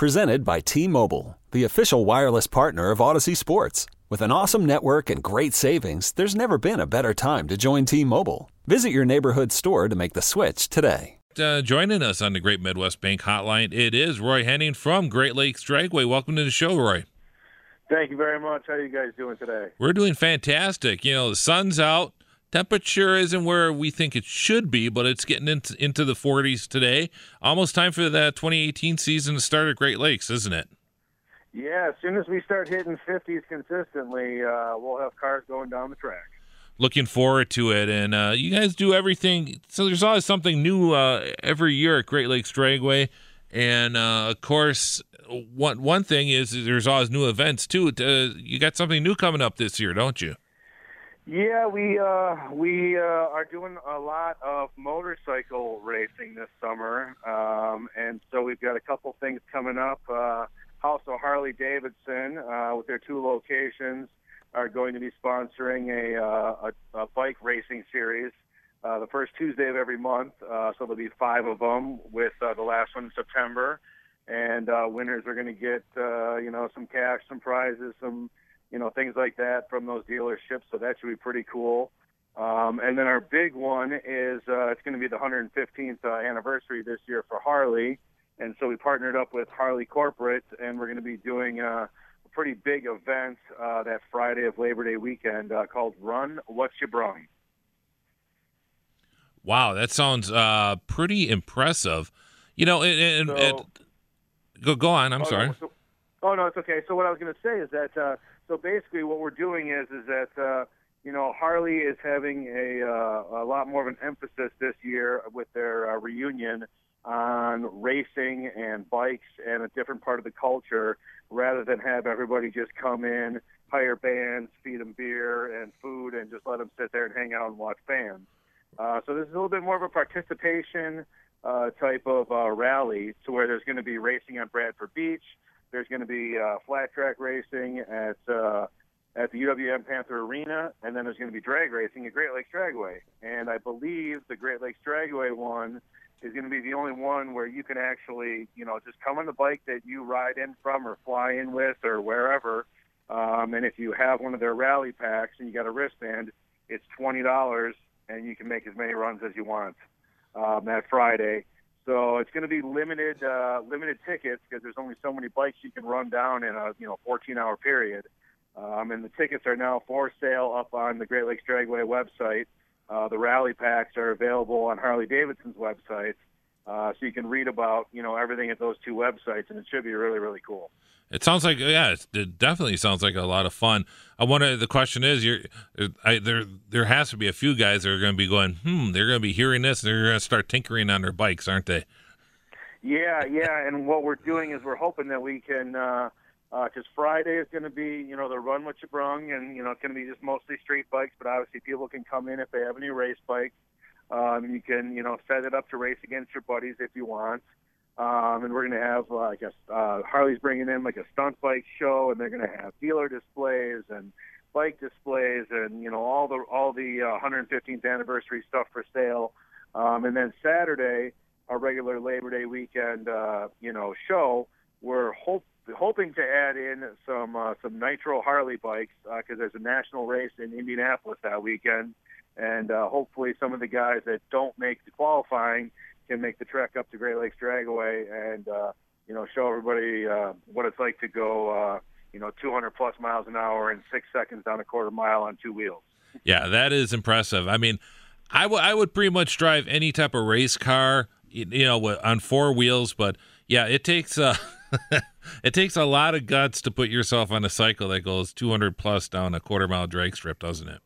Presented by T-Mobile, the official wireless partner of Odyssey Sports. With an awesome network and great savings, there's never been a better time to join T-Mobile. Visit your neighborhood store to make the switch today. Joining us on the Great Midwest Bank Hotline, it is Roy Henning from Great Lakes Dragway. Welcome to the show, Roy. Thank you very much. How are you guys doing today? We're doing fantastic. You know, the sun's out. Temperature isn't where we think it should be, but it's getting into the 40s today. Almost time for the 2018 season to start at Great Lakes, isn't it? Yeah, as soon as we start hitting 50s consistently, we'll have cars going down the track. Looking forward to it, and you guys do everything. So there's always something new every year at Great Lakes Dragway, and, of course, one thing is there's always new events, too. You got something new coming up this year, don't you? Yeah, we are doing a lot of motorcycle racing this summer, and so we've got a couple things coming up. House of Harley-Davidson, with their two locations, are going to be sponsoring a bike racing series the first Tuesday of every month. So there'll be 5 of them, with the last one in September. And winners are going to get, some cash, some prizes, some things like that from those dealerships, so that should be pretty cool. And then our big one is it's going to be the 115th anniversary this year for Harley, and so we partnered up with Harley Corporate, and we're going to be doing a pretty big event that Friday of Labor Day weekend called Run What You Brung. Wow, that sounds pretty impressive. Go on, I'm sorry. Oh, no, it's okay. So what I was going to say is that so basically what we're doing is that, Harley is having a lot more of an emphasis this year with their reunion on racing and bikes and a different part of the culture, rather than have everybody just come in, hire bands, feed them beer and food, and just let them sit there and hang out and watch bands. So this is a little bit more of a participation type of rally, to where there's going to be racing on Bradford Beach. There's going to be flat track racing at the UWM Panther Arena, and then there's going to be drag racing at Great Lakes Dragway. And I believe the Great Lakes Dragway one is going to be the only one where you can actually, just come on the bike that you ride in from or fly in with or wherever. And if you have one of their rally packs and you got a wristband, it's $20, and you can make as many runs as you want that Friday. So it's going to be limited tickets, because there's only so many bikes you can run down in a 14-hour period. And the tickets are now for sale up on the Great Lakes Dragway website. The rally packs are available on Harley-Davidson's website. So you can read about, everything at those two websites, and it should be really, really cool. It sounds like, it definitely sounds like a lot of fun. I wonder, the question is, there has to be a few guys that are going to be going, they're going to be hearing this, and they're going to start tinkering on their bikes, aren't they? Yeah, and what we're doing is we're hoping that we can, because Friday is going to be, the Run What You Brung, and, it's going to be just mostly street bikes, but obviously people can come in if they have any race bikes. You can, set it up to race against your buddies if you want. And we're going to have, Harley's bringing in a stunt bike show, and they're going to have dealer displays and bike displays, and, all the 115th anniversary stuff for sale. And then Saturday, our regular Labor Day weekend, show, we're hoping to add in some nitro Harley bikes, because there's a national race in Indianapolis that weekend. And hopefully some of the guys that don't make the qualifying can make the trek up to Great Lakes Dragway and, show everybody what it's like to go, 200-plus miles an hour in 6 seconds down a quarter mile on two wheels. Yeah, that is impressive. I mean, I would pretty much drive any type of race car, on four wheels. But, yeah, it takes it takes a lot of guts to put yourself on a cycle that goes 200-plus down a quarter-mile drag strip, doesn't it?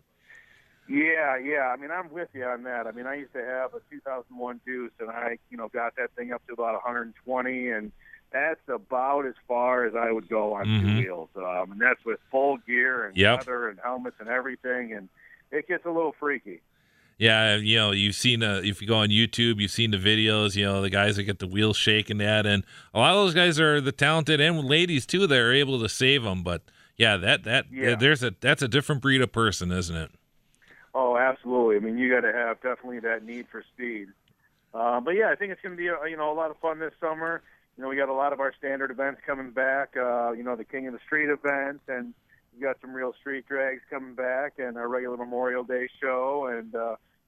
Yeah. I mean, I'm with you on that. I mean, I used to have a 2001 Deuce, and I, got that thing up to about 120, and that's about as far as I would go on two wheels. And that's with full gear and leather and helmets and everything, and it gets a little freaky. Yeah, you've seen, if you go on YouTube, you've seen the videos, the guys that get the wheels shaking at, and a lot of those guys are the talented, and ladies, too, that are able to save them. But, yeah, that's a different breed of person, isn't it? Oh, absolutely. I mean, you got to have definitely that need for speed. But, yeah, I think it's going to be, a lot of fun this summer. you know, we got a lot of our standard events coming back, the King of the Street event, and we got some real street drags coming back, and our regular Memorial Day show, and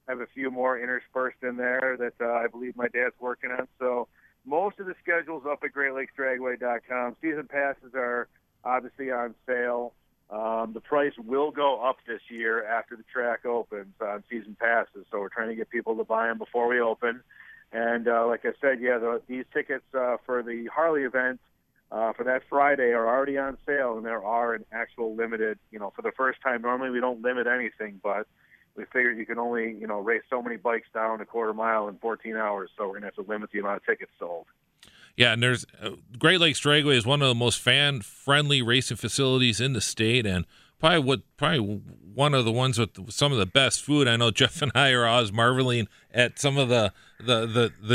have a few more interspersed in there that I believe my dad's working on. So most of the schedule's up at GreatLakesDragway.com. Season passes are obviously on sale. The price will go up this year after the track opens on season passes, so we're trying to get people to buy them before we open. And like I said, these tickets for the Harley event for that Friday are already on sale, and there are an actual limited, for the first time. Normally we don't limit anything, but we figured you can only, race so many bikes down a quarter mile in 14 hours, so we're going to have to limit the amount of tickets sold. Yeah, and there's Great Lakes Dragway is one of the most fan-friendly racing facilities in the state, and probably one of the ones with some of the best food. I know Jeff and I are always marveling at some of the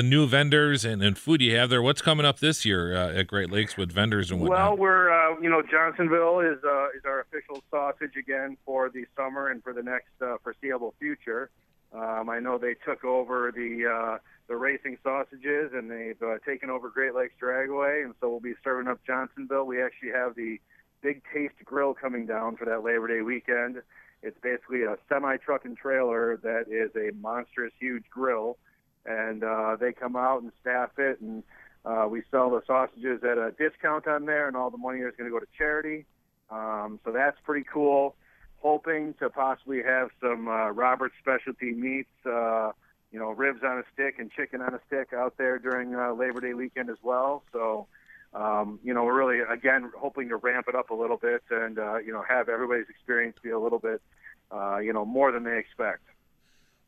new vendors and food you have there. What's coming up this year at Great Lakes with vendors and whatnot? Well, we're Johnsonville is our official sausage again for the summer and for the next foreseeable future. I know they took over the racing sausages, and they've taken over Great Lakes Dragway, and so we'll be serving up Johnsonville. We actually have the Big Taste Grill coming down for that Labor Day weekend. It's basically a semi-truck and trailer that is a monstrous, huge grill, and they come out and staff it, and we sell the sausages at a discount on there, and all the money is going to go to charity. So that's pretty cool. Hoping to possibly have some Robert's specialty meats, ribs on a stick and chicken on a stick out there during Labor Day weekend as well. So, we're really, again, hoping to ramp it up a little bit and, have everybody's experience be a little bit, more than they expect.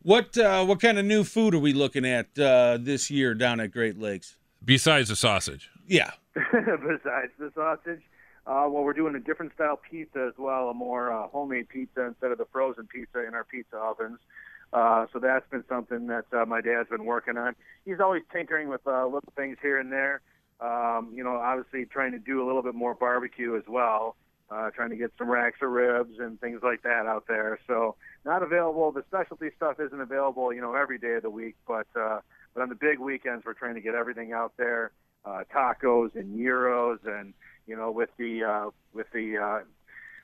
What kind of new food are we looking at this year down at Great Lakes? Besides the sausage. Yeah. Besides the sausage. Well, we're doing a different style pizza as well, a more homemade pizza instead of the frozen pizza in our pizza ovens. So that's been something that my dad's been working on. He's always tinkering with little things here and there. Obviously trying to do a little bit more barbecue as well, trying to get some racks of ribs and things like that out there. So not available. The specialty stuff isn't available, every day of the week. But on the big weekends, we're trying to get everything out there, tacos and gyros and, with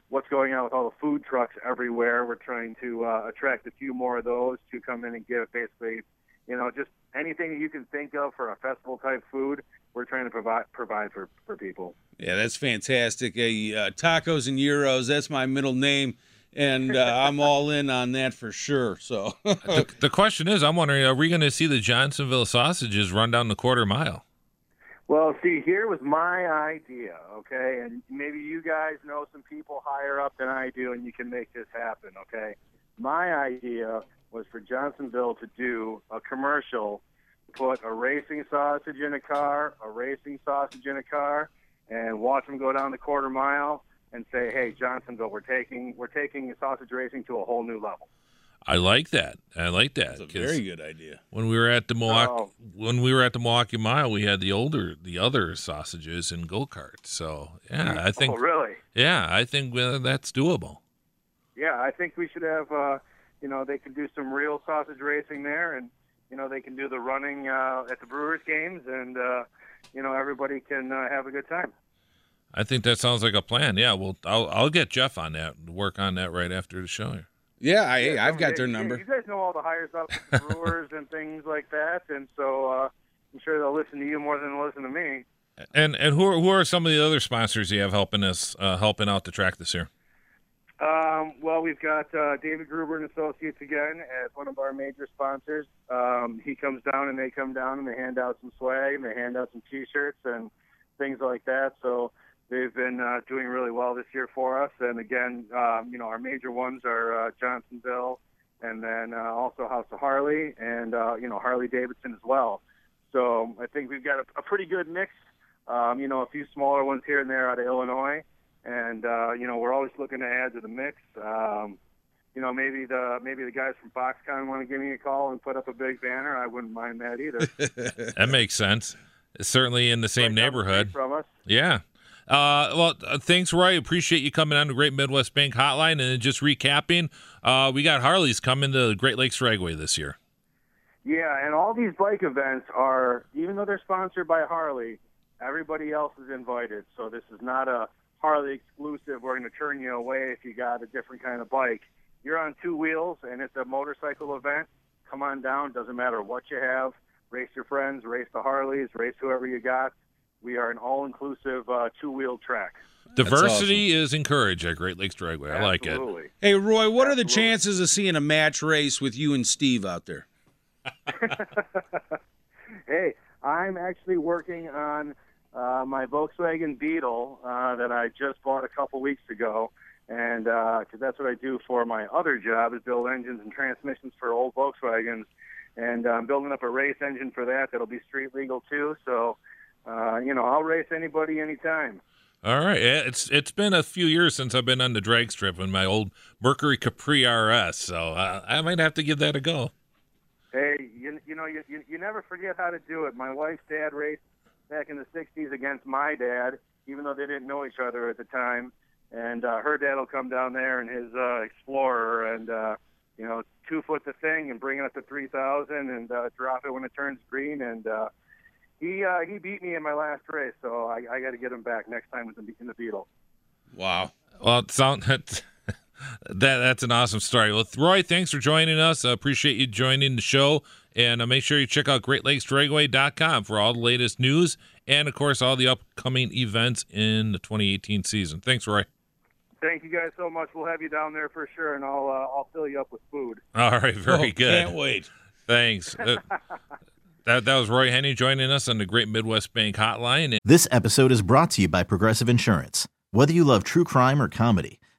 what's going on with all the food trucks everywhere, we're trying to attract a few more of those to come in and give basically, just anything that you can think of for a festival-type food, we're trying to provide for people. Yeah, that's fantastic. Tacos and gyros, that's my middle name, and I'm all in on that for sure. So the question is, I'm wondering, are we going to see the Johnsonville sausages run down the quarter mile? Well, see, here was my idea, okay? And maybe you guys know some people higher up than I do, and you can make this happen, okay? My idea was for Johnsonville to do a commercial, put a racing sausage in a car, and watch them go down the quarter mile and say, hey, Johnsonville, we're taking sausage racing to a whole new level. I like that. That's a very good idea. When we were at the Milwaukee Mile, we had the other sausages and go-karts. So, yeah, I think. Oh, really? Yeah, I think that's doable. Yeah, I think we should have, they can do some real sausage racing there, and, they can do the running at the Brewers games, and, everybody can have a good time. I think that sounds like a plan. Yeah, well, I'll get Jeff on that and work on that right after the show here. Yeah, I've got their number. You guys know all the hires up at the Brewers and things like that, and so I'm sure they'll listen to you more than they'll listen to me. And who are some of the other sponsors you have helping us helping out the track this year? Well, we've got David Gruber and Associates again as one of our major sponsors. He comes down and they come down and they hand out some swag and they hand out some T-shirts and things like that. So. They've been doing really well this year for us. And, again, our major ones are Johnsonville and then also House of Harley and, Harley-Davidson as well. So I think we've got a pretty good mix, a few smaller ones here and there out of Illinois. And, we're always looking to add to the mix. Maybe the guys from Foxconn want to give me a call and put up a big banner. I wouldn't mind that either. That makes sense. It's certainly in the same neighborhood. From us. Yeah. Thanks, Roy. Appreciate you coming on to Great Midwest Bank Hotline. And just recapping, we got Harleys coming to Great Lakes Dragway this year. Yeah, and all these bike events are, even though they're sponsored by Harley, Everybody else is invited, so this is not a Harley exclusive. We're going to turn you away if you got a different kind of bike. You're on two wheels, and it's a motorcycle event. Come on down. Doesn't matter what you have. Race your friends, race the Harleys, race whoever you got. We are an all-inclusive two-wheel track. Diversity is encouraged at Great Lakes Dragway. I like it. Hey, Roy, what are the chances of seeing a match race with you and Steve out there? Hey, I'm actually working on my Volkswagen Beetle that I just bought a couple weeks ago. And because that's what I do for my other job is build engines and transmissions for old Volkswagens. And I'm building up a race engine for that. That'll be street legal, too. So, you know, I'll race anybody anytime. All right. It's been a few years since I've been on the drag strip in my old Mercury Capri RS. So I might have to give that a go. Hey, you know, you never forget how to do it. My wife's dad raced back in the 60s against my dad, even though they didn't know each other at the time. And her dad will come down there in his Explorer and, you know, 2 foot the thing and bring it up to 3,000 and drop it when it turns green. And he beat me in my last race, so I got to get him back next time in the Beetle. Wow. Well, that's an awesome story. Well, Roy, thanks for joining us. I appreciate you joining the show. And make sure you check out GreatLakesDragway.com for all the latest news and, of course, all the upcoming events in the 2018 season. Thanks, Roy. Thank you guys so much. We'll have you down there for sure, and I'll fill you up with food. All right, very good. Can't wait. Thanks. That was Roy Henning joining us on the Great Midwest Bank Hotline. This episode is brought to you by Progressive Insurance. Whether you love true crime or comedy,